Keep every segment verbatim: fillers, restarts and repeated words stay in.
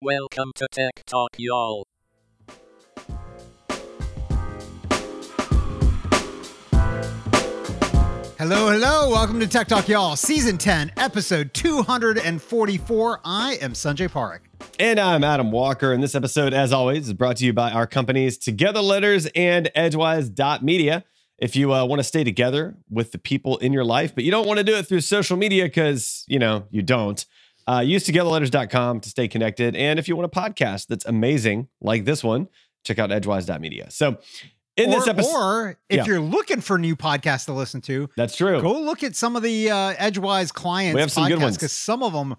Welcome to Tech Talk, y'all. Hello, hello. Welcome to Tech Talk, y'all. Season ten, episode two forty-four. I am Sanjay Parikh. And I'm Adam Walker. And this episode, as always, is brought to you by our companies, Together Letters and Edgewise dot media. If you uh, want to stay together with the people in your life, but you don't want to do it through social media because, you know, you don't. Uh, use together letters dot com to stay connected. And if you want a podcast that's amazing, like this one, check out edgewise dot media. So in or, this episode... Or if yeah. you're looking for new podcasts to listen to... That's true. Go look at some of the uh, Edgewise clients we have some podcasts, good ones. Because some of them,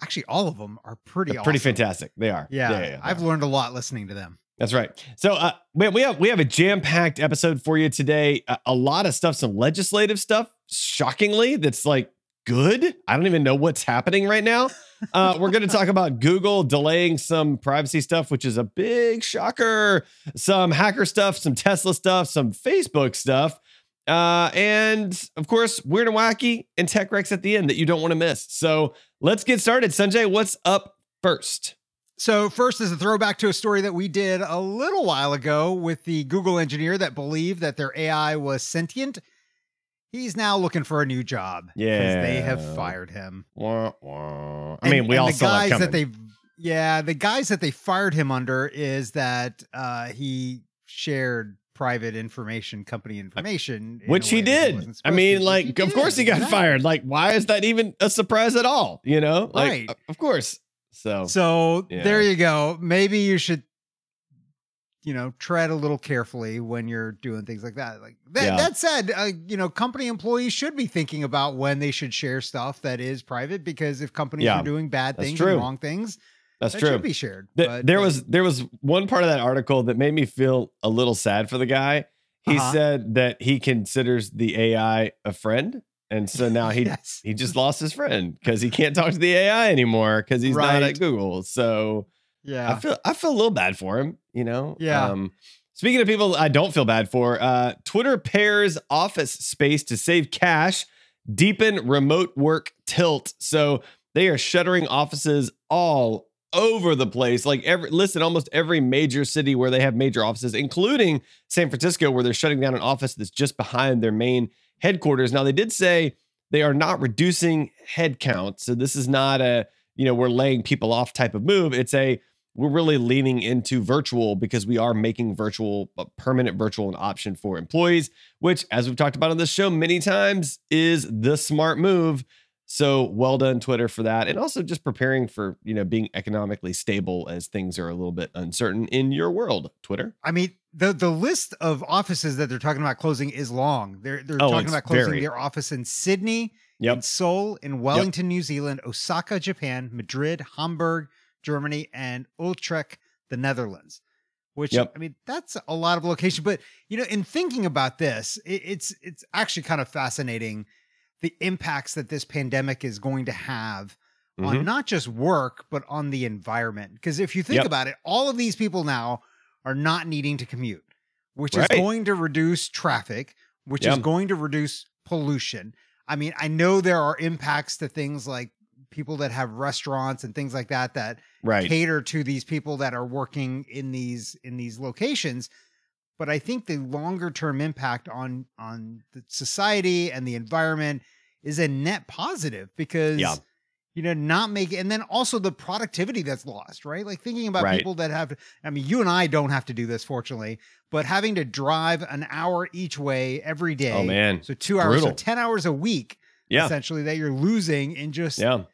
actually all of them, are pretty They're awesome. Pretty fantastic. They are. Yeah. yeah, yeah, yeah I've are. learned a lot listening to them. That's right. So uh, we, we, have, we have a jam-packed episode for you today. A, a lot of stuff, some legislative stuff, shockingly, that's like... good. I don't even know what's happening right now. Uh, we're going to talk about Google delaying some privacy stuff, which is a big shocker. Some hacker stuff, some Tesla stuff, some Facebook stuff. Uh, and of course, weird and wacky and tech wrecks at the end that you don't want to miss. So let's get started. Sanjay, what's up first? So first is a throwback to a story that we did a little while ago with the Google engineer that believed that their A I was sentient. He's now looking for a new job. Yeah, because they have fired him. Wah, wah. I and, mean, we all saw it coming. That they, yeah, the guys that they fired him under is that uh, he shared private information, company information, which in he did. I mean, to. like, of course he got yeah. fired. Like, why is that even a surprise at all? You know, like, right? Of course. So, so yeah. there you go. Maybe you should. you know, tread a little carefully when you're doing things like that. Like that, yeah. that said, uh, you know, company employees should be thinking about when they should share stuff that is private, because if companies yeah. are doing bad That's things true. and wrong things, That's that true. should be shared. Th but, there, uh, was, there was one part of that article that made me feel a little sad for the guy. He uh-huh. said that he considers the A I a friend. And so now he yes. he just lost his friend because he can't talk to the A I anymore because he's right. not at Google. So... yeah, I feel I feel a little bad for him, you know. Yeah. Um, speaking of people I don't feel bad for, uh, Twitter pairs office space to save cash, deepen remote work tilt. So they are shuttering offices all over the place. Like every listen, almost every major city where they have major offices, including San Francisco, where they're shutting down an office that's just behind their main headquarters. Now they did say they are not reducing headcount, so this is not a you know we're laying people off type of move. It's a we're really leaning into virtual because we are making virtual, permanent virtual an option for employees, which, as we've talked about on this show many times, is the smart move. So well done, Twitter, for that. And also just preparing for, you know, being economically stable as things are a little bit uncertain in your world, Twitter. I mean, the the list of offices that they're talking about closing is long. They're, they're oh, talking about closing very... their office in Sydney, yep. in Seoul, in Wellington, yep. New Zealand, Osaka, Japan, Madrid, Hamburg, Germany, and Utrecht, the Netherlands, which yep. I mean, that's a lot of location. But, you know, in thinking about this, it, it's it's actually kind of fascinating the impacts that this pandemic is going to have mm-hmm. on not just work, but on the environment. Because if you think yep. about it, all of these people now are not needing to commute, which right. is going to reduce traffic, which yep. is going to reduce pollution. I mean, I know there are impacts to things like people that have restaurants and things like that, that right. cater to these people that are working in these, in these locations. But I think the longer term impact on, on the society and the environment is a net positive because, yeah. you know, not make, and then also the productivity that's lost, right? Like thinking about right. people that have, I mean, you and I don't have to do this, fortunately, but having to drive an hour each way every day. Oh man. So two hours, Brutal. so ten hours a week, yeah. essentially that you're losing in just, yeah.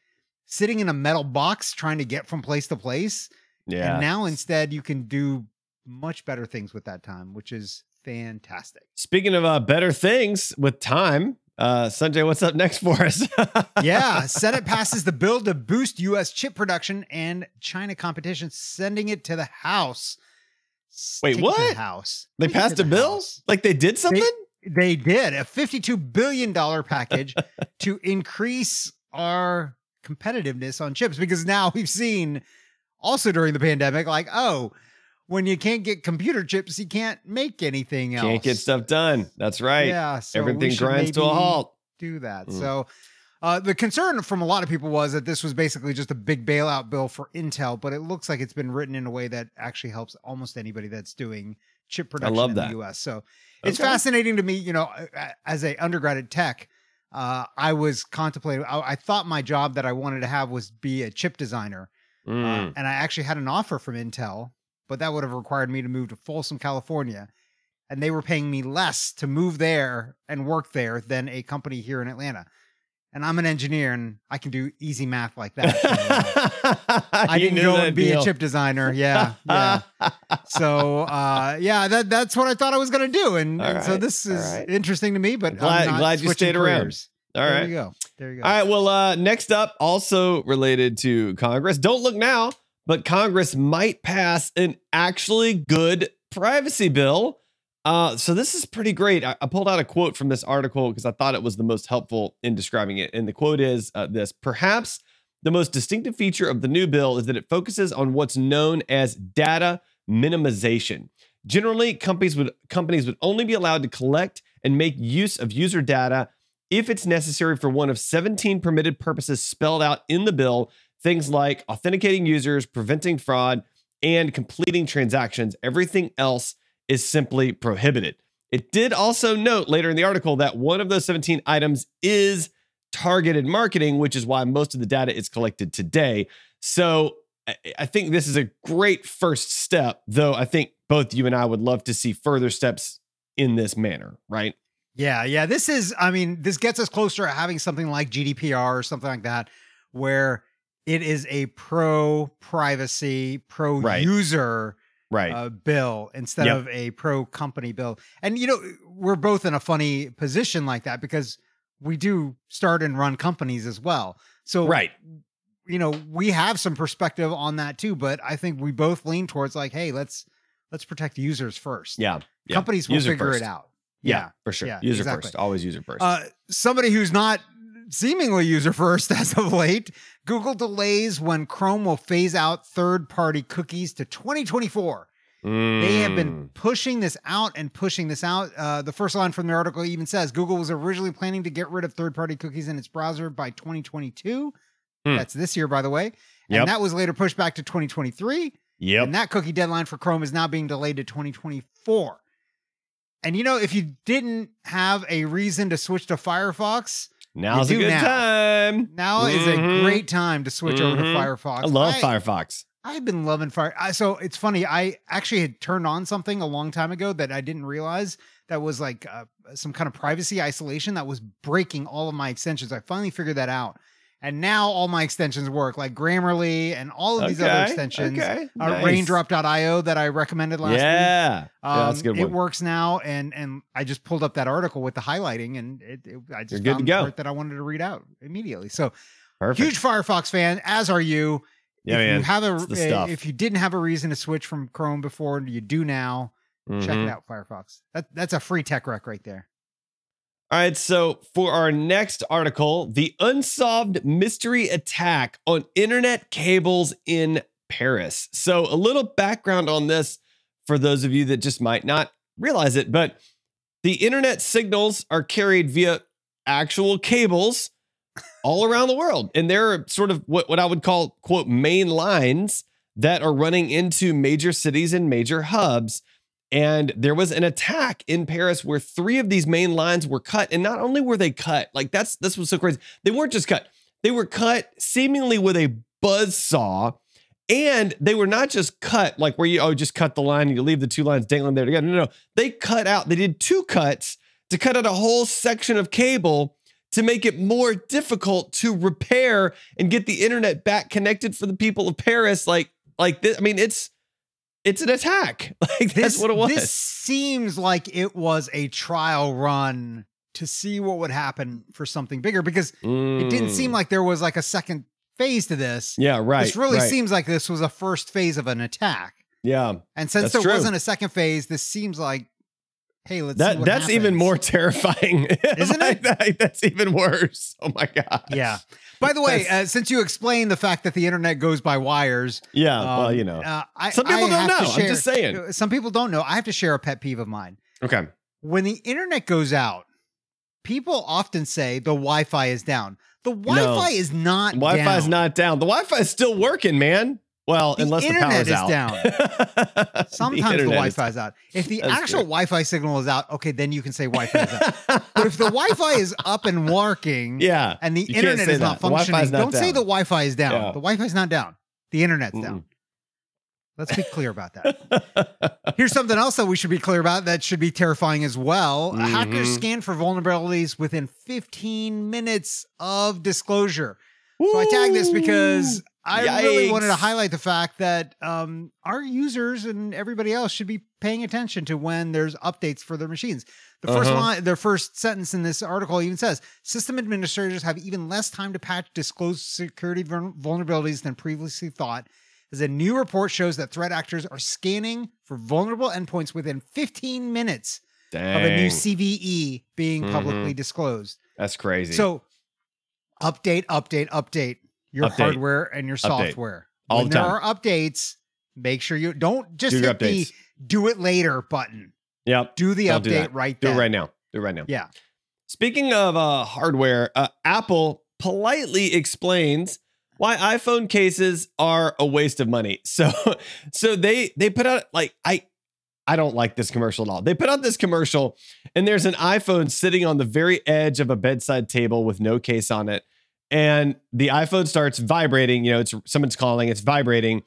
sitting in a metal box trying to get from place to place. Yeah. And now instead you can do much better things with that time, which is fantastic. Speaking of uh, better things with time, uh, Sanjay, what's up next for us? yeah. Senate passes the bill to boost U S chip production and China competition, sending it to the House. Wait, Stick what? The House. They Stick passed a the bill? House. Like they did something? They, they did. A fifty-two billion dollar package to increase our... competitiveness on chips, because now we've seen also during the pandemic, like, oh, when you can't get computer chips, you can't make anything else. Can't get stuff done. That's right. Yeah. So everything grinds to a halt. Do that. Mm. So Uh, the concern from a lot of people was that this was basically just a big bailout bill for Intel, but it looks like it's been written in a way that actually helps almost anybody that's doing chip production in that. the U S. So it's okay. fascinating to me, you know, as a undergrad at tech, uh, I was contemplating, I, I thought my job that I wanted to have was be a chip designer. Mm. Uh, and I actually had an offer from Intel, but that would have required me to move to Folsom, California. And they were paying me less to move there and work there than a company here in Atlanta. And I'm an engineer and I can do easy math like that. So I didn't go and be deal. a chip designer. Yeah. yeah. So, uh, yeah, that, that's what I thought I was going to do. And, and right, so this is right. interesting to me, but I'm glad, I'm not glad you stayed careers. around. All there right. There you go. There you go. All right. Well, uh, next up, also related to Congress. Don't look now, but Congress might pass an actually good privacy bill. Uh, so this is pretty great. I, I pulled out a quote from this article because I thought it was the most helpful in describing it. And the quote is uh, this: perhaps the most distinctive feature of the new bill is that it focuses on what's known as data minimization. Generally, companies would, companies would only be allowed to collect and make use of user data if it's necessary for one of seventeen permitted purposes spelled out in the bill. Things like authenticating users, preventing fraud, and completing transactions. Everything else is simply prohibited. It did also note later in the article that one of those seventeen items is targeted marketing, which is why most of the data is collected today. So I think this is a great first step, though I think both you and I would love to see further steps in this manner, right? Yeah, yeah. This is, I mean, this gets us closer to having something like G D P R or something like that, where it is a pro-privacy, pro-user Right. Uh, bill instead yep. of a pro company bill. And, you know, we're both in a funny position like that because we do start and run companies as well. So, right. you know, we have some perspective on that too, but I think we both lean towards like, hey, let's, let's protect users first. Yeah. yeah. Companies will user figure first. it out. Yeah, yeah, for sure. Yeah, user exactly. first, always user first. Uh, somebody who's not seemingly user first as of late, Google delays when Chrome will phase out third-party cookies to twenty twenty-four. Mm. They have been pushing this out and pushing this out. Uh, the first line from the article even says Google was originally planning to get rid of third-party cookies in its browser by twenty twenty-two. Mm. That's this year, by the way. And yep. that was later pushed back to twenty twenty-three. Yep. And that cookie deadline for Chrome is now being delayed to twenty twenty-four. And, you know, if you didn't have a reason to switch to Firefox... Now's a good now. time. Now mm-hmm. is a great time to switch mm-hmm. over to Firefox. I love I, Firefox. I've been loving Firefox. So it's funny. I actually had turned on something a long time ago that I didn't realize that was like uh, some kind of privacy isolation that was breaking all of my extensions. I finally figured that out. And now all my extensions work, like Grammarly and all of okay. these other extensions. Okay. Uh, nice. Raindrop dot i o that I recommended last yeah. week. Um, yeah, that's a good one. It works now, and and I just pulled up that article with the highlighting, and it, it, I just You're found the part that I wanted to read out immediately. So, Perfect. huge Firefox fan, as are you. Yeah, if man. You have a, a if you didn't have a reason to switch from Chrome before, you do now. Mm-hmm. Check it out, Firefox. That that's a free tech wreck right there. All right, so for our next article, the unsolved mystery attack on internet cables in Paris. So a little background on this for those of you that just might not realize it, but the internet signals are carried via actual cables all around the world. And there are sort of what, what I would call, quote, main lines that are running into major cities and major hubs. And there was an attack in Paris where three of these main lines were cut. And not only were they cut, like that's, this was so crazy. They weren't just cut. They were cut seemingly with a buzzsaw, and they were not just cut like where you, oh, just cut the line and you leave the two lines dangling there together. No, no, no. They cut out, they did two cuts to cut out a whole section of cable to make it more difficult to repair and get the internet back connected for the people of Paris. Like, like this, I mean, it's, It's an attack. Like, that's what it was. This seems like it was a trial run to see what would happen for something bigger, because mm. it didn't seem like there was like a second phase to this. Yeah, right. This really right. seems like this was a first phase of an attack. Yeah. And since there true. wasn't a second phase, this seems like, hey, let's that, see what That's happens. even more terrifying. Isn't like, it? That, that's even worse. Oh my God. Yeah. By the way, uh, since you explained the fact that the internet goes by wires. Yeah, um, well, you know. Uh, I, some people I don't know. Share, I'm just saying. Some people don't know. I have to share a pet peeve of mine. Okay. When the internet goes out, people often say the Wi-Fi is down. The Wi-Fi no. is not Wi-Fi down. is not down. The Wi-Fi is still working, man. Well, the unless the power is out. Down. Sometimes the, the Wi-Fi is out. If the actual good. Wi-Fi signal is out, okay, then you can say Wi-Fi is out. But if the Wi-Fi is up and working, yeah, and the internet is that. not functioning, not don't down. say the Wi-Fi is down. Yeah. The Wi-Fi is not down. The internet's Mm-mm. down. Let's be clear about that. Here's something else that we should be clear about that should be terrifying as well. Mm-hmm. Hackers scan for vulnerabilities within fifteen minutes of disclosure. Woo! So I tagged this because I Yikes. really wanted to highlight the fact that um, our users and everybody else should be paying attention to when there's updates for their machines. The first uh-huh. line, their first sentence in this article even says, system administrators have even less time to patch disclosed security vulnerabilities than previously thought, as a new report shows that threat actors are scanning for vulnerable endpoints within fifteen minutes Dang. of a new C V E being mm-hmm. publicly disclosed. That's crazy. So update, update, update your update. hardware and your software. Update. All when the time. There are updates, make sure you don't just do hit updates. the do it later button. Yep. Do the I'll update do right there. Do it right now. Do it right now. Yeah. Speaking of uh, hardware, uh, Apple politely explains why iPhone cases are a waste of money. So, so they, they put out like, I, I don't like this commercial at all. They put out this commercial and there's an iPhone sitting on the very edge of a bedside table with no case on it. And the iPhone starts vibrating, you know, it's someone's calling, it's vibrating.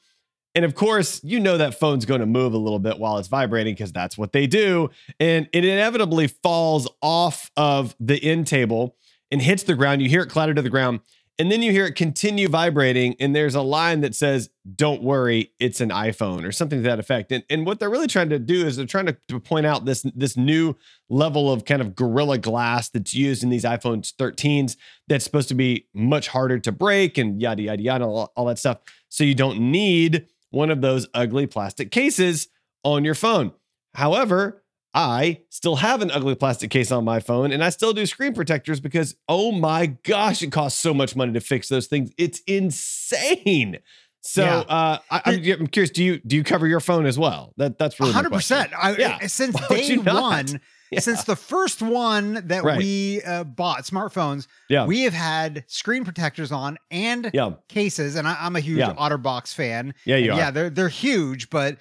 And of course, you know, that phone's going to move a little bit while it's vibrating because that's what they do. And it inevitably falls off of the end table and hits the ground. You hear it clatter to the ground. And then you hear it continue vibrating, and there's a line that says, don't worry, it's an iPhone, or something to that effect. And, and what they're really trying to do is they're trying to, to point out this, this new level of kind of gorilla glass that's used in these iPhone thirteens that's supposed to be much harder to break and yada, yada, yada, all, all that stuff. So you don't need one of those ugly plastic cases on your phone. However, I still have an ugly plastic case on my phone, and I still do screen protectors because, oh my gosh, it costs so much money to fix those things. It's insane. So yeah. uh, I, I'm, I'm curious, do you do you cover your phone as well? That that's really one hundred percent. I, yeah. Since day one, yeah. since the first one that right. we uh, bought, smartphones, yeah. we have had screen protectors on and yeah. cases, and I, I'm a huge yeah. OtterBox fan. Yeah, you and, are. Yeah, they're they're huge, but,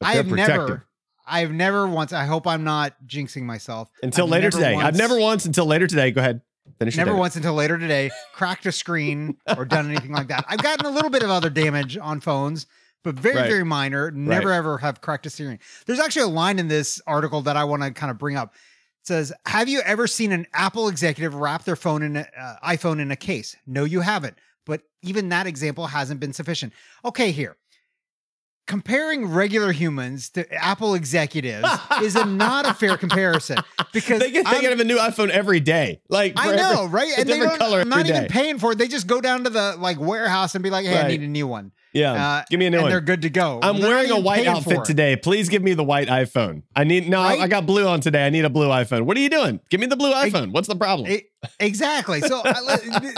but I have protective. never. I've never once, I hope I'm not jinxing myself. Until I've later today. Once, I've never once until later today. Go ahead. Finish Never once until later today, cracked a screen or done anything like that. I've gotten a little bit of other damage on phones, but very, right. very minor. Never right. ever have cracked a screen. There's actually a line in this article that I want to kind of bring up. It says, have you ever seen an Apple executive wrap their phone in an uh, iPhone in a case? No, you haven't. But even that example hasn't been sufficient. Okay, here. Comparing regular humans to Apple executives is a, not a fair comparison because they can think of a new iPhone every day. Like I know, every, right? And they don't, color I'm not even day. paying for it. They just go down to the like warehouse and be like, "Hey, right. I need a new one." Yeah, uh, give me a new and one. They're good to go. I'm they're wearing a white outfit today. Please give me the white iPhone. I need no. Right? I got blue on today. I need a blue iPhone. What are you doing? Give me the blue iPhone. I, What's the problem? It, exactly. So I,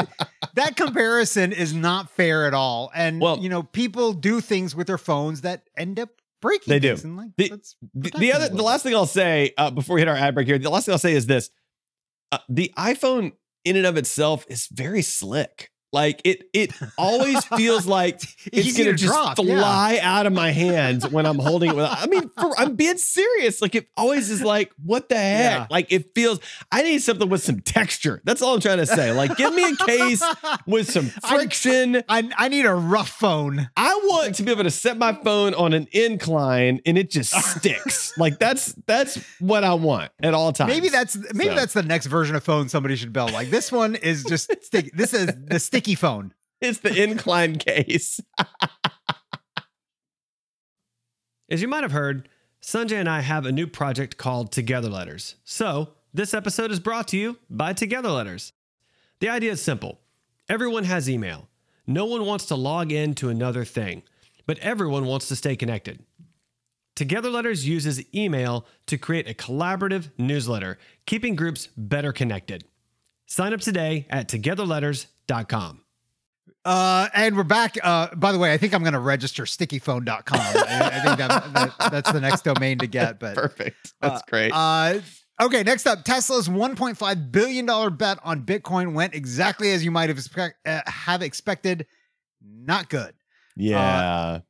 that comparison is not fair at all. And, well, you know, people do things with their phones that end up breaking. They do. And like, the, the, the other, the last thing I'll say uh, before we hit our ad break here, the last thing I'll say is this. Uh, the iPhone in and of itself is very slick. Like it, it always feels like it's going to just drop, fly yeah. out of my hands when I'm holding it. With, I mean, for, I'm being serious. Like it always is like, what the heck? Yeah. Like it feels, I need something with some texture. That's all I'm trying to say. Like, give me a case with some friction. I, I, I need a rough phone. I want to be able to set my phone on an incline and it just sticks. Like that's, that's what I want at all times. Maybe that's, maybe so. that's the next version of phone somebody should build. Like this one is just stick. This is the stick. Sticky phone. It's the incline case. As you might have heard, Sanjay and I have a new project called Together Letters. So this episode is brought to you by Together Letters. The idea is simple. Everyone has email. No one wants to log in to another thing, but everyone wants to stay connected. Together Letters uses email to create a collaborative newsletter, keeping groups better connected. Sign up today at together letters dot com. Uh, and we're back. Uh, by the way, I think I'm going to register sticky phone dot com. I, I think that, that, that's the next domain to get. But perfect. That's uh, great. Uh, Okay, next up, Tesla's one point five billion dollars bet on Bitcoin went exactly as you might have, expect, uh, have expected. Not good. Yeah. Uh,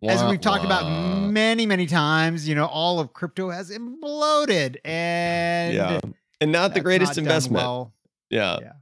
wah, as we've talked wah. about many, many times, you know, all of crypto has imploded. And, yeah. and not the greatest not investment. Well. Yeah. yeah.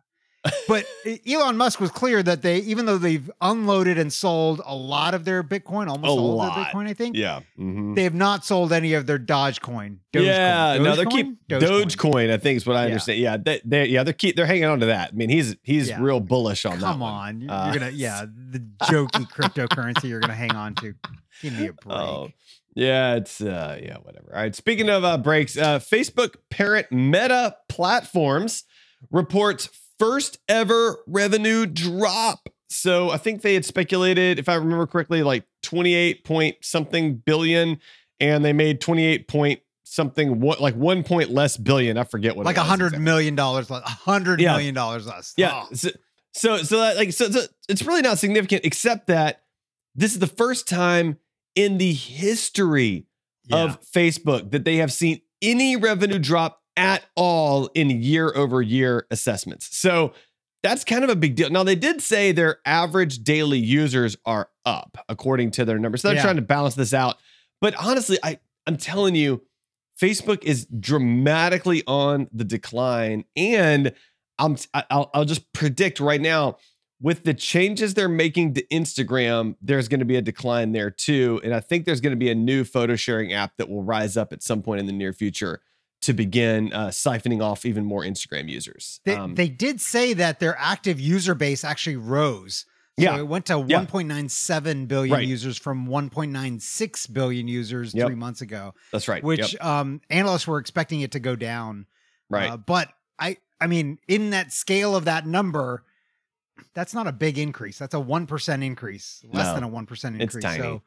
But Elon Musk was clear that they, even though they've unloaded and sold a lot of their Bitcoin, almost a all lot. of their Bitcoin, I think. Yeah. Mm-hmm. They have not sold any of their Dogecoin. Dogecoin. Yeah. Dogecoin? No, they're keep Dogecoin. Dogecoin, I think is what I yeah. understand. Yeah. They, they, yeah. They're keep, they're hanging on to that. I mean, he's, he's yeah. real bullish on Come that. Come on. You're uh, going to, yeah. The jokey cryptocurrency you're going to hang on to. Give me a break. Oh. Yeah, it's, uh, yeah, whatever. All right. Speaking of uh, breaks, uh, Facebook parent Meta Platforms reports first ever revenue drop. So I think they had speculated, if I remember correctly, like twenty-eight point something billion, and they made twenty-eight point something, what, like one point less billion. I forget what. Like a hundred million dollars, like a hundred million dollars less. Yeah. Oh. So, so, so that, like, so, so it's really not significant, except that this is the first time in the history yeah. of Facebook that they have seen any revenue drop at all in year over year assessments. So that's kind of a big deal. Now, they did say their average daily users are up according to their numbers. So they're yeah. trying to balance this out. But honestly, I, I'm telling you, Facebook is dramatically on the decline. And I'm, I'll, I'll just predict right now, with the changes they're making to Instagram, there's going to be a decline there too. And I think there's going to be a new photo sharing app that will rise up at some point in the near future to begin uh, siphoning off even more Instagram users. They, um, they did say that their active user base actually rose. So yeah. it went to yeah. one point nine seven billion right. users from one point nine six billion users yep. three months ago. That's right. Which yep. um, analysts were expecting it to go down. Right. Uh, but I, I mean, in that scale of that number, that's not a big increase. That's a one percent increase, less no, than a one percent increase. It's tiny. So,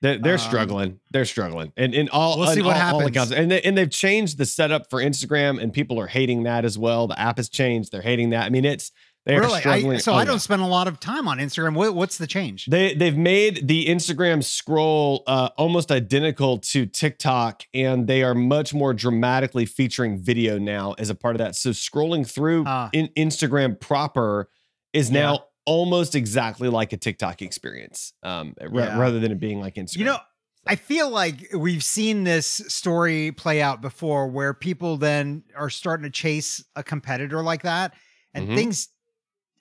They're, they're um, struggling. They're struggling. And in all, we'll see what all, happens. All accounts. And, they, and they've changed the setup for Instagram, and people are hating that as well. The app has changed. They're hating that. I mean, it's, they're really? struggling. I, so oh, I don't yeah. spend a lot of time on Instagram. What, what's the change? They, they've made the Instagram scroll uh, almost identical to TikTok, and they are much more dramatically featuring video now as a part of that. So scrolling through uh, in Instagram proper is yeah. now almost exactly like a TikTok experience, um, yeah. rather than it being like Instagram. You know, I feel like we've seen this story play out before, where people then are starting to chase a competitor like that, and mm-hmm. things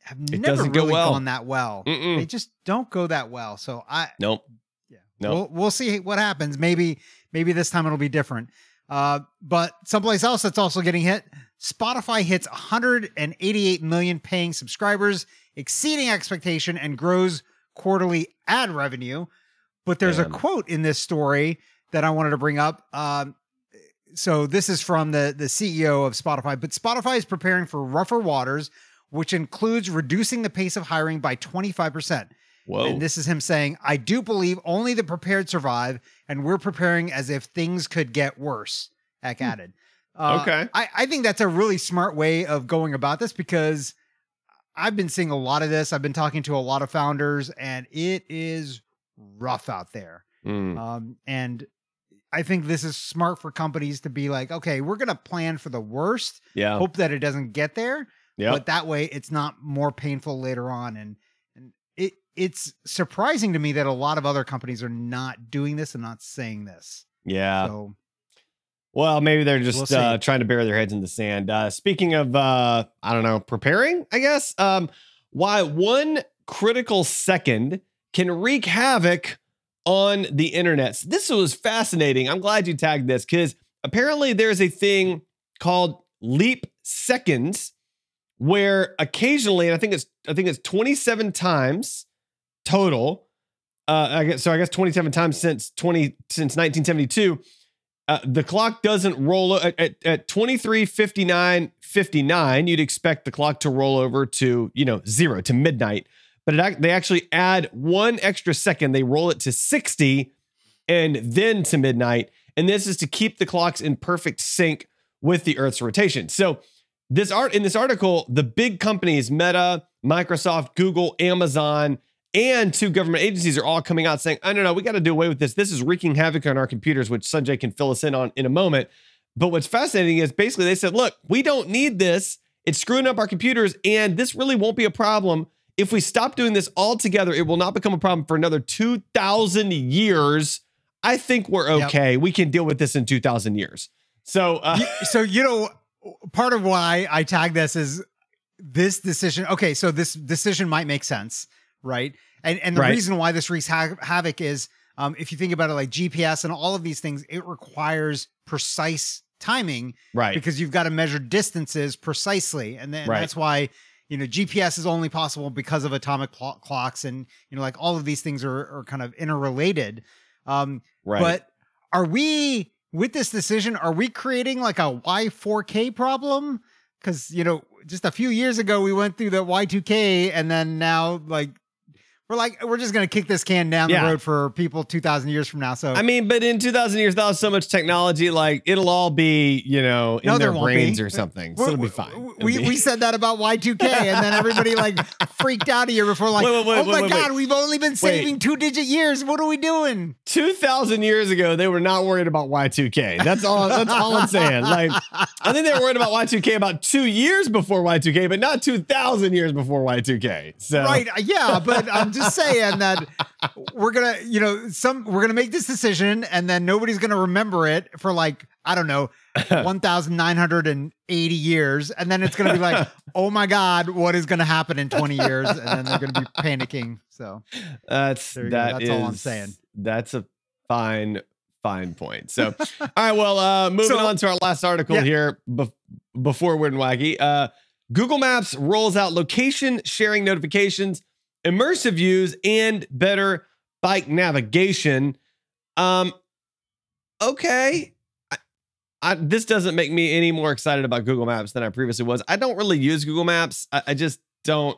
have it never really go well. gone that well. Mm-mm. They just don't go that well. So I nope. Yeah, nope. We'll, we'll see what happens. Maybe, maybe this time it'll be different. Uh, but someplace else that's also getting hit. Spotify hits one hundred eighty-eight million paying subscribers, exceeding expectation, and grows quarterly ad revenue. But there's Damn. a quote in this story that I wanted to bring up. Um, so this is from the, the C E O of Spotify. But Spotify is preparing for rougher waters, which includes reducing the pace of hiring by twenty-five percent. Whoa. And this is him saying, "I do believe only the prepared survive, and we're preparing as if things could get worse," Eck hmm. added. Uh, okay. I, I think that's a really smart way of going about this, because I've been seeing a lot of this. I've been talking to a lot of founders, and it is rough out there. Mm. Um, and I think this is smart for companies to be like, okay, we're going to plan for the worst. Yeah. Hope that it doesn't get there. Yep. But that way it's not more painful later on. And, and it it's surprising to me that a lot of other companies are not doing this and not saying this. Yeah. So, well, maybe they're just we'll uh, trying to bury their heads in the sand. Uh, speaking of, uh, I don't know, preparing, I guess, um, why one critical second can wreak havoc on the internet. So this was fascinating. I'm glad you tagged this, because apparently there's a thing called leap seconds, where occasionally, and I think it's, I think it's twenty-seven times total. Uh, I guess, so I guess twenty-seven times since twenty, since nineteen seventy-two, Uh, the clock doesn't roll at, at, at twenty-three fifty-nine fifty-nine. You'd expect the clock to roll over to, you know, zero, to midnight, but it, they actually add one extra second. They roll it to sixty and then to midnight. And this is to keep the clocks in perfect sync with the Earth's rotation. So this art in this article, the big companies, Meta, Microsoft, Google, Amazon, and two government agencies are all coming out saying, "I don't know, we got to do away with this. This is wreaking havoc on our computers," which Sanjay can fill us in on in a moment. But what's fascinating is basically they said, look, we don't need this. It's screwing up our computers, and this really won't be a problem. If we stop doing this altogether, it will not become a problem for another two thousand years. I think we're okay. Yep. We can deal with this in two thousand years. So, uh, so, you know, part of why I tag this is this decision. Okay. So this decision might make sense. Right. And, and the right. reason why this wreaks ha havoc is, um, if you think about it, like G P S and all of these things, it requires precise timing, right? Because you've got to measure distances precisely. And then right. that's why, you know, G P S is only possible because of atomic cl clocks. And, you know, like all of these things are, are kind of interrelated. Um, right. But are we, with this decision, are we creating like a Y four K problem? Because, you know, just a few years ago, we went through the Y two K, and then now like, We're like, we're just going to kick this can down yeah. the road for people two thousand years from now. So I mean, but in two thousand years, there'll have so much technology, like it'll all be, you know, in no, their brains be. or something. We're, so it'll be fine. It'll we, be. we said that about Y two K, and then everybody like freaked out a year before, like, wait, wait, wait, oh wait, my wait, God, wait. we've only been saving wait. two digit years. What are we doing? two thousand years ago, they were not worried about Y two K. That's all, that's all I'm saying. Like, I think they were worried about Y two K about two years before Y two K, but not two thousand years before Y two K. So right. Yeah. But I'm just saying that we're gonna, you know, some we're gonna make this decision, and then nobody's gonna remember it for like I don't know, one thousand nine hundred and eighty years, and then it's gonna be like, oh my God, what is gonna happen in twenty years? And then they're gonna be panicking. So that's that that's is, all I'm saying. That's a fine, fine point. So all right, well, uh, moving so, on to our last article yeah. here be before Weird and Wacky. Uh, Google Maps rolls out location sharing notifications, immersive views, and better bike navigation. Um, okay. I, I, this doesn't make me any more excited about Google Maps than I previously was. I don't really use Google Maps. I, I just don't.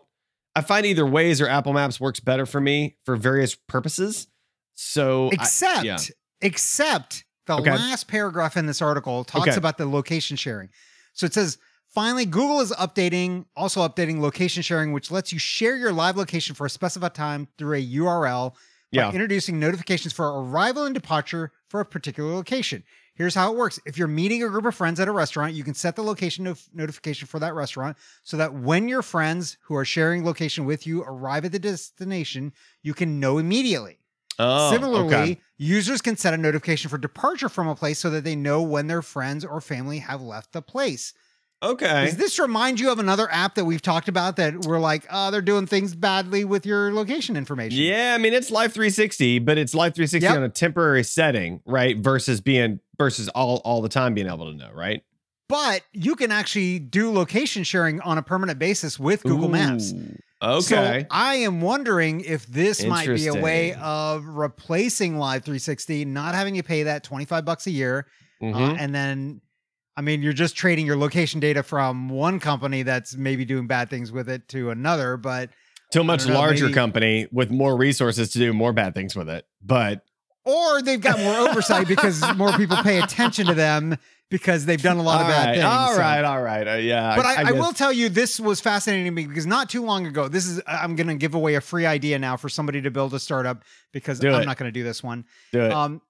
I find either Waze or Apple Maps works better for me for various purposes. So except, I, yeah. except the okay. last paragraph in this article talks okay. about the location sharing. So it says, finally, Google is updating, also updating location sharing, which lets you share your live location for a specified time through a U R L yeah. by introducing notifications for arrival and departure for a particular location. Here's how it works. If you're meeting a group of friends at a restaurant, you can set the location no- notification for that restaurant so that when your friends who are sharing location with you arrive at the destination, you can know immediately. Oh, Similarly, okay. users can set a notification for departure from a place so that they know when their friends or family have left the place. Okay. Does this remind you of another app that we've talked about that we're like, oh, they're doing things badly with your location information? Yeah, I mean, it's Life three sixty, but it's Life three sixty yep. on a temporary setting, right? Versus being versus all all the time being able to know, right? But you can actually do location sharing on a permanent basis with Google Ooh, Maps. Okay. So I am wondering if this might be a way of replacing Live three sixty, not having to pay that twenty-five bucks a year, mm-hmm. uh, and then. I mean, you're just trading your location data from one company that's maybe doing bad things with it to another, but to a much know, larger maybe, company with more resources to do more bad things with it. But or they've got more oversight because more people pay attention to them because they've done a lot all of bad right, things. All so. right, all right, uh, yeah. But I, I, I will tell you, this was fascinating to me because not too long ago, this is I'm going to give away a free idea now for somebody to build a startup because do I'm it. not going to do this one. Do it. Um,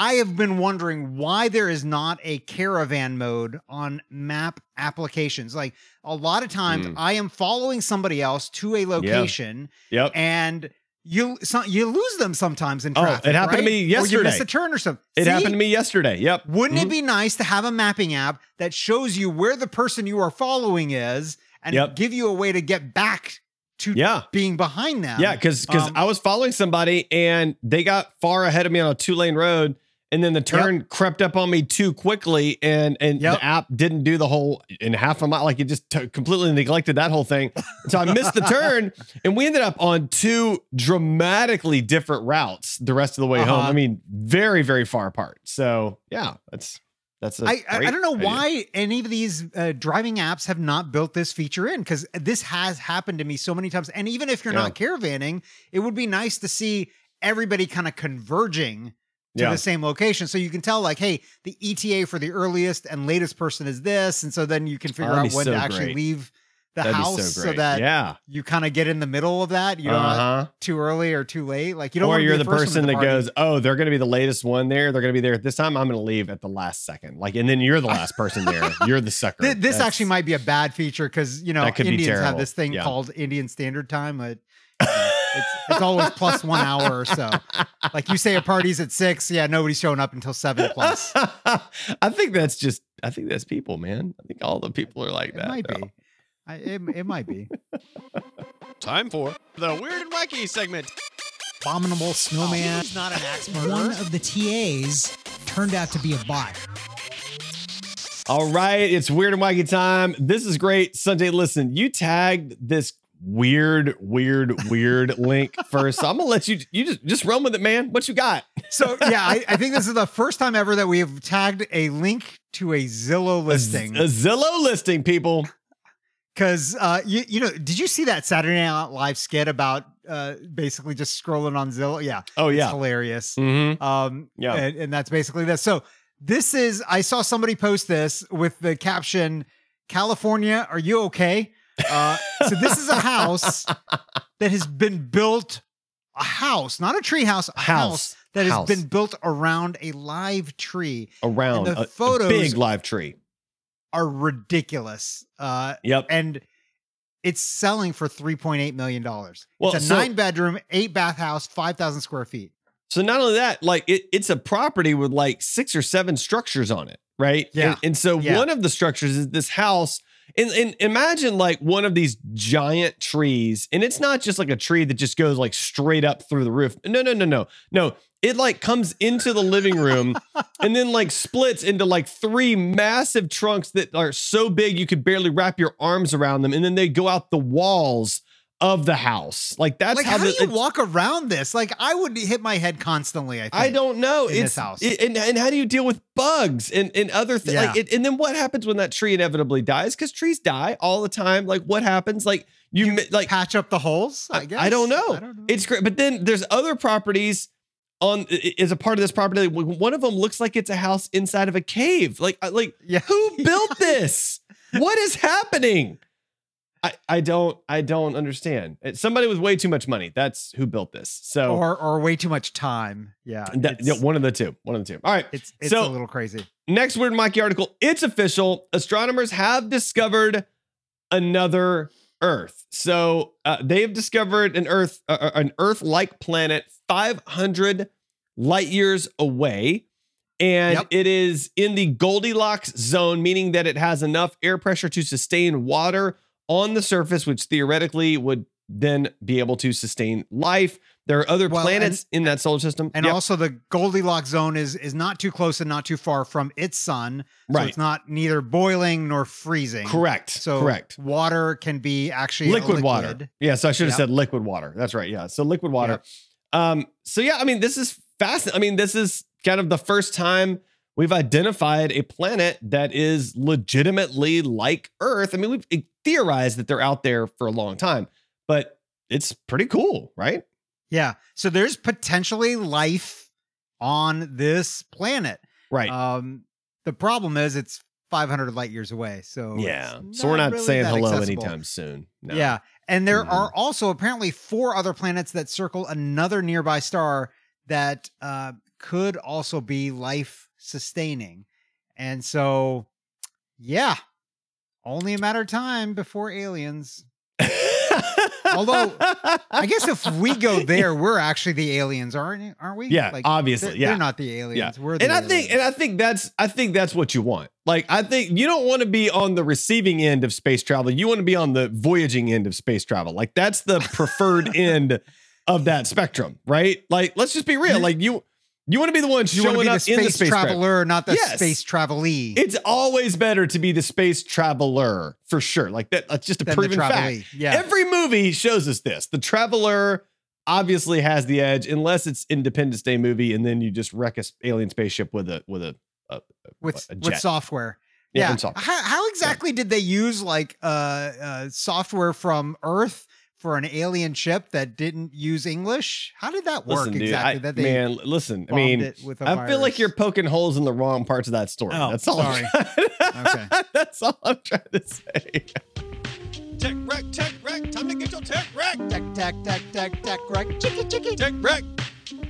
I have been wondering why there is not a caravan mode on map applications. Like a lot of times mm. I am following somebody else to a location yeah. yep. and you, so, you lose them sometimes in traffic. Oh, it happened right? to me yesterday. Or you missed a turn or something. It See? happened to me yesterday. Yep. Wouldn't mm. it be nice to have a mapping app that shows you where the person you are following is and yep. give you a way to get back to yeah. being behind them? Yeah. Cause, cause um, I was following somebody and they got far ahead of me on a two lane road. And then the turn yep. crept up on me too quickly, and and yep. the app didn't do the whole in half a mile. Like it just t completely neglected that whole thing. So I missed the turn, and we ended up on two dramatically different routes the rest of the way uh-huh. home. I mean, very very far apart. So yeah, that's that's. A I I don't know idea. why any of these uh, driving apps have not built this feature in, because this has happened to me so many times. And even if you're yeah. not caravanning, it would be nice to see everybody kind of converging to yeah. the same location. So you can tell like, hey, the E T A for the earliest and latest person is this. And so then you can figure That'd out when so to actually great. leave the That'd house so, so that yeah. you kind of get in the middle of that. You're uh-huh. not too early or too late. Like you don't. Or you're the, the person the that party. goes, oh, they're going to be the latest one there. They're going to be there at this time. I'm going to leave at the last second. Like, and then you're the last person there. You're the sucker. Th this That's, actually might be a bad feature because, you know, Indians have this thing yeah. called Indian Standard Time. But, uh, it's, it's always plus one hour or so. Like you say a party's at six. Yeah. Nobody's showing up until seven plus. I think that's just, I think that's people, man. I think all the people are like it that. Might be. I, it, it might be. Time for the Weird and Wacky segment. Abominable Snowman. Oh, not an axe murderer. One of the T As turned out to be a bot. All right. It's Weird and Wacky time. This is great. Sanjay, listen, you tagged this weird, weird, weird link first. So I'm gonna let you you just just run with it, man. What you got? So yeah, I, I think this is the first time ever that we have tagged a link to a Zillow listing. A, a Zillow listing, people. Because uh, you you know, did you see that Saturday Night Live skit about uh, basically just scrolling on Zillow? Yeah. Oh yeah. It's hilarious. Mm-hmm. Um. Yeah. And, and that's basically this. So this is I saw somebody post this with the caption, "California, are you okay?" Uh, so this is a house that has been built, a house, not a tree house, a house, house that house. has been built around a live tree. Around the a, photos a big live tree are ridiculous. Uh, yep. And it's selling for three point eight million dollars. Well, it's a so, nine bedroom, eight bath house, five thousand square feet. So not only that, like it, it's a property with like six or seven structures on it. Right. Yeah. And, and so yeah. one of the structures is this house. And, and imagine like one of these giant trees, and it's not just like a tree that just goes like straight up through the roof. No, no, no, no, no. It like comes into the living room and then like splits into like three massive trunks that are so big you could barely wrap your arms around them. And then they go out the walls of the house. Like that's like, how, how the, do you walk around this? Like I would hit my head constantly. I think, I don't know. In it's, this house. It, and, and how do you deal with bugs and, and other things? Yeah. Like, it, and then what happens when that tree inevitably dies? Cause trees die all the time. Like what happens? Like you, you like patch up the holes. I guess. I, I don't know. I don't know. It's great. But then there's other properties on is a part of this property. One of them looks like it's a house inside of a cave. Like, like yeah. who built this? What is happening? I, I don't I don't understand. It's somebody with way too much money. That's who built this. So or or way too much time. Yeah, that, yeah one of the two. One of the two. All right. It's it's so, a little crazy. Next Weird and Wacky article. It's official. Astronomers have discovered another Earth. So uh, they've discovered an Earth uh, an Earth-like planet five hundred light years away. And yep. it is in the Goldilocks zone, meaning that it has enough air pressure to sustain water on the surface, which theoretically would then be able to sustain life. There are other well, planets and, in that solar system. And yep. also the Goldilocks zone is, is not too close and not too far from its sun. So right. it's not neither boiling nor freezing. Correct. So Correct. water can be actually liquid, liquid. water. Yeah. So I should have yep. said liquid water. That's right. Yeah. So liquid water. Yep. Um, so yeah, I mean, this is fascinating. I mean, this is kind of the first time we've identified a planet that is legitimately like Earth. I mean, we've it, theorized that they're out there for a long time, but it's pretty cool, right? Yeah. So there's potentially life on this planet. Right. Um, the problem is it's five hundred light years away. So yeah. So we're not really saying hello accessible. anytime soon. No. Yeah. And there mm. are also apparently four other planets that circle another nearby star that uh, could also be life sustaining. And so, yeah, only a matter of time before aliens. Although, I guess if we go there, we're actually the aliens, aren't aren't we? Yeah, like, obviously. They're, yeah, they're not the aliens. Yeah. We're the and I aliens. think and I think that's I think that's what you want. Like, I think you don't want to be on the receiving end of space travel. You want to be on the voyaging end of space travel. Like, that's the preferred end of that spectrum, right? Like, let's just be real. Like you. You want to be the one you showing up the in the space traveler, not the yes. space travelee. It's always better to be the space traveler for sure. Like that, that's just a then proven fact. Yeah. Every movie shows us this. The traveler obviously has the edge, unless it's Independence Day movie, and then you just wreck a alien spaceship with a with a, a with a jet. with software. Yeah. yeah. Software. How, how exactly yeah. did they use like uh, uh, software from Earth for an alien ship that didn't use English? How did that work listen, dude, exactly? I, that they man, listen, I mean, I feel virus. like you're poking holes in the wrong parts of that story. Oh, that's all. Sorry. I'm okay. That's all I'm trying to say. tech wreck, tech wreck. Time to get your tech wreck. Tech, tech, tech, tech, tech wreck. Chicky, chicky. Tech wreck.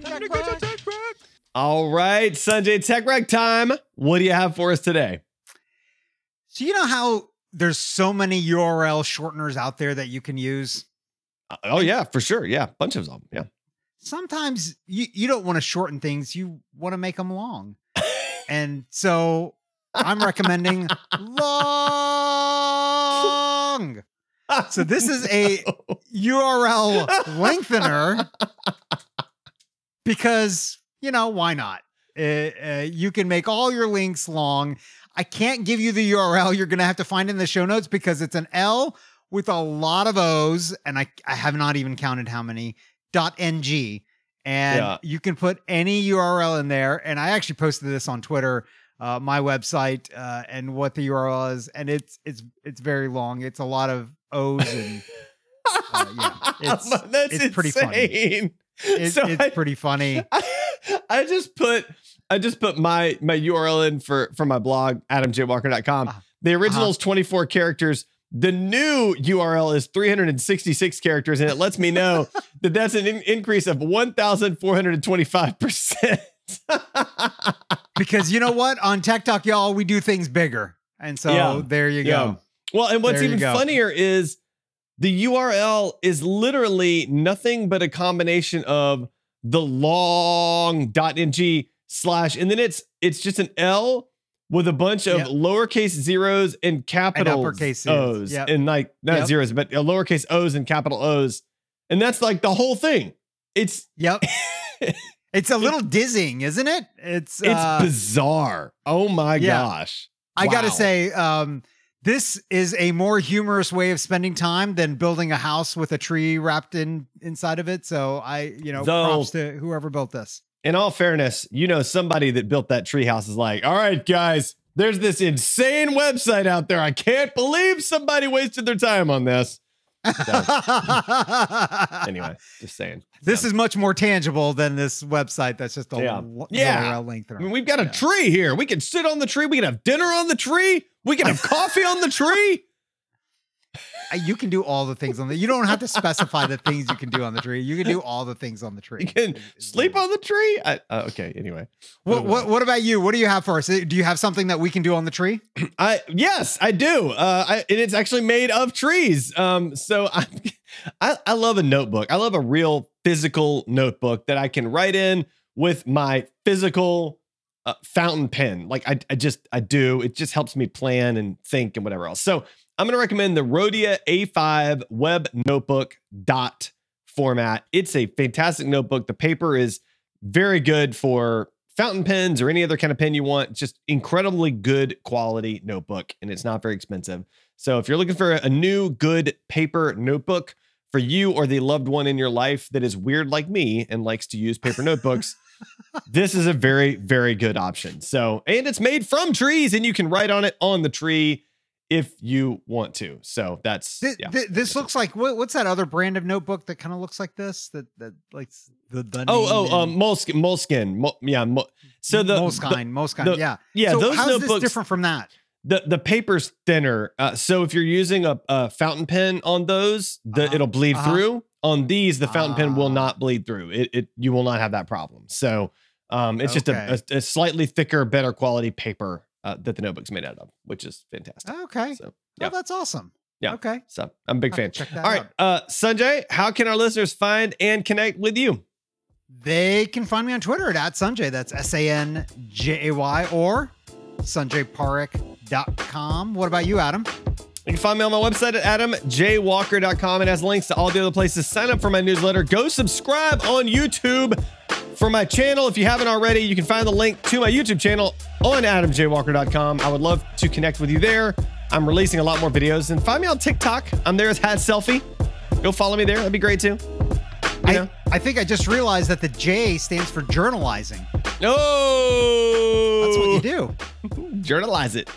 Time to get your tech wreck. All right, Sanjay, tech wreck time. What do you have for us today? So you know how there's so many U R L shorteners out there that you can use? Oh yeah, for sure. Yeah. Bunch of them. Yeah. Sometimes you, you don't want to shorten things. You want to make them long. And so I'm recommending long. So this is a U R L lengthener because, you know, why not? Uh, uh, you can make all your links long. I can't give you the U R L. You're going to have to find it in the show notes because it's an L with a lot of O's. And I, I have not even counted how many .ng. And yeah. You can put any U R L in there. And I actually posted this on Twitter, uh, my website, uh, and what the U R L is. And it's, it's, it's very long. It's a lot of O's and uh, yeah, it's, that's it's pretty funny. It, so it's I, pretty funny. I, I just put, I just put my, my U R L in for, for my blog, adam j walker dot com. Uh, the original is uh-huh. twenty-four characters. The new U R L is three hundred sixty-six characters, and it lets me know that that's an in increase of one thousand four hundred twenty-five percent. Because you know what? On Tech Talk, y'all, we do things bigger. And so yeah. there you yeah. go. Well, and what's there even funnier is the U R L is literally nothing but a combination of the long .ng slash, and then it's it's just an L with a bunch of yep. lowercase zeros and capital and O's yep. and like not yep. zeros, but lowercase O's and capital O's. And that's like the whole thing. It's yep. It's a little dizzying, isn't it? It's, it's uh, bizarre. Oh my yeah. gosh. I wow. gotta say, um, this is a more humorous way of spending time than building a house with a tree wrapped in inside of it. So I, you know, Though, props to whoever built this. In all fairness, you know, somebody that built that treehouse is like, all right, guys, there's this insane website out there. I can't believe somebody wasted their time on this. So, anyway, just saying. This so. is much more tangible than this website. That's just a yeah. yeah. length. I mean, we've got a yeah. tree here. We can sit on the tree. We can have dinner on the tree. We can have coffee on the tree. You can do all the things on the, you don't have to specify the things you can do on the tree. You can do all the things on the tree. You can sleep on the tree. I, uh, okay. Anyway, what, what, what about you? What do you have for us? Do you have something that we can do on the tree? I, yes, I do. Uh, I, and it's actually made of trees. Um, so I, I, I love a notebook. I love a real physical notebook that I can write in with my physical uh, fountain pen. Like I, I just, I do, it just helps me plan and think and whatever else. So I'm going to recommend the Rhodia A five web notebook dot format. It's a fantastic notebook. The paper is very good for fountain pens or any other kind of pen you want. Just incredibly good quality notebook, and it's not very expensive. So if you're looking for a new good paper notebook for you or the loved one in your life that is weird like me and likes to use paper notebooks, this is a very, very good option. So, and it's made from trees, and you can write on it on the tree if you want to. So that's th yeah. th this looks like what, what's that other brand of notebook that kind of looks like this? That that like the, the oh oh um, Moleskine Moleskine Mol, yeah Mol, so the Moleskine Moleskine the, yeah yeah. So those how's notebooks, this different from that? The the paper's thinner, uh, so if you're using a, a fountain pen on those, the, uh, it'll bleed uh, through. On these, the fountain uh, pen will not bleed through. It it you will not have that problem. So um, it's okay. just a, a, a slightly thicker, better quality paper Uh, that the notebook's made out of, which is fantastic. Okay. So, yeah. Oh, that's awesome. Yeah. Okay. So I'm a big fan. Check that All right. out. Uh, Sanjay, how can our listeners find and connect with you? They can find me on Twitter at, at Sanjay. That's S A N J A Y or sanjay parikh dot com. What about you, Adam? You can find me on my website at adam j walker dot com. It has links to all the other places. Sign up for my newsletter. Go subscribe on YouTube for my channel. If you haven't already, you can find the link to my YouTube channel on adam j walker dot com. I would love to connect with you there. I'm releasing a lot more videos. And find me on TikTok. I'm there as Had Selfie. Go follow me there. That'd be great too. I, you know? I think I just realized that the J stands for journalizing. No, oh, that's what you do. Journalize it.